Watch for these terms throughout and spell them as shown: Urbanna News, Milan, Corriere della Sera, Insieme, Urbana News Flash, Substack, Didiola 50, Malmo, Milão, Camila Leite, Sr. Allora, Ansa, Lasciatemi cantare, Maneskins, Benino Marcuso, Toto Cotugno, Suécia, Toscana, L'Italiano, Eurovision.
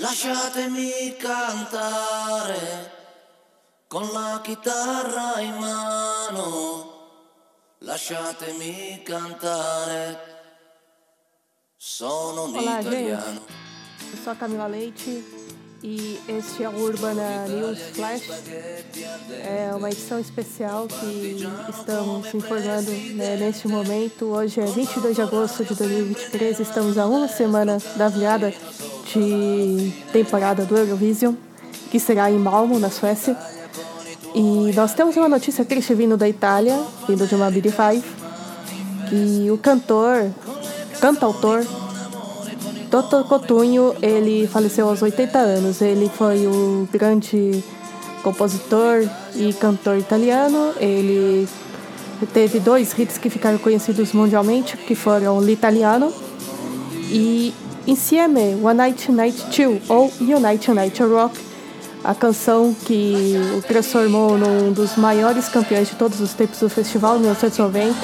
Lasciatemi cantare con la chitarra in mano, lasciatemi cantare, sono um italiano. Olá, gente. Eu sou a Camila Leite e este é o Urbana News Flash. É uma edição especial que estamos informando neste momento. Hoje é 22 de agosto de 2023, estamos a uma semana da virada de temporada do Eurovision, que será em Malmo, na Suécia. E nós temos uma notícia triste vindo da Itália, vindo de uma Big Five, que o cantautor Toto Cotugno, ele faleceu aos 80 anos. Ele foi o grande compositor e cantor italiano. Ele teve dois hits que ficaram conhecidos mundialmente, que foram L'Italiano e Insieme, One Night Night Chill, ou Unite Night Rock, a canção que o transformou num dos maiores campeões de todos os tempos do festival, em 1990,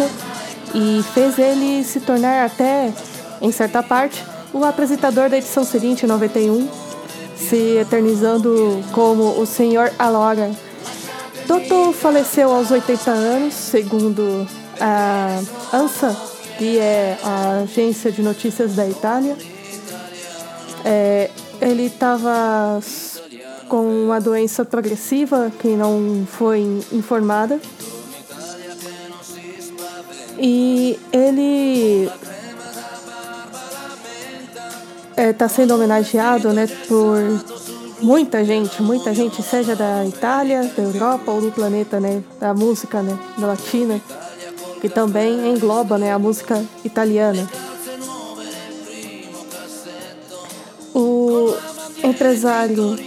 e fez ele se tornar até, em certa parte, o apresentador da edição seguinte, em 91, se eternizando como o Senhor Allora. Toto faleceu aos 80 anos, segundo a Ansa, que é a agência de notícias da Itália. Ele estava com uma doença progressiva que não foi informada, e ele está sendo homenageado por muita gente, seja da Itália, da Europa ou do planeta, da música da latina, que também engloba a música italiana. Empresário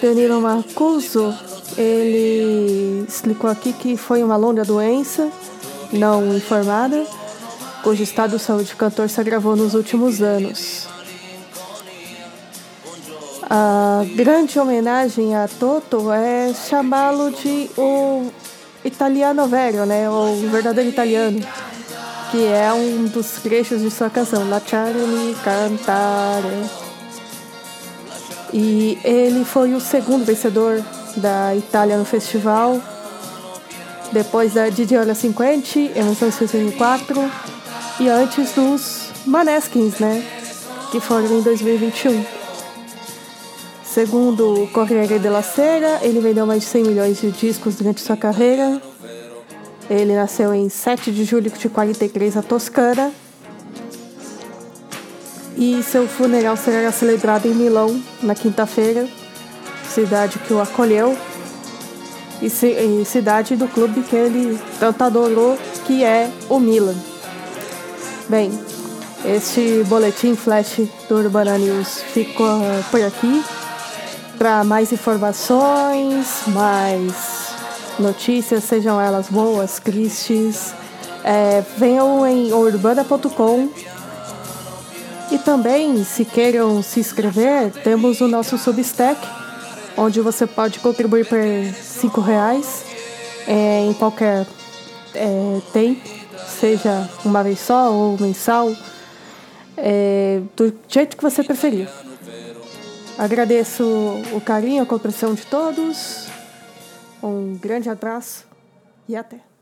Benino Marcuso, ele explicou aqui que foi uma longa doença não informada, cujo estado de saúde do cantor se agravou nos últimos anos. A grande homenagem a Toto é chamá-lo de o italiano velho, o verdadeiro italiano, que é um dos trechos de sua canção, Lasciatemi cantare. E ele foi o segundo vencedor da Itália no festival, depois da Didiola 50, em 1964, e antes dos Maneskins, que foram em 2021. Segundo o Corriere della Sera, ele vendeu mais de 100 milhões de discos durante sua carreira. Ele nasceu em 7 de julho de 1943, na Toscana, e seu funeral será celebrado em Milão, na quinta-feira, cidade que o acolheu e cidade do clube que ele tanto adorou, que é o Milan. Bem, este boletim flash do Urbana News fica por aqui. Para mais informações, mais notícias, sejam elas boas, tristes, venham em urbana.com. E também, se queiram se inscrever, temos o nosso Substack, onde você pode contribuir por R$5 em qualquer tempo, seja uma vez só ou mensal, do jeito que você preferir. Agradeço o carinho, a compreensão de todos, um grande abraço e até!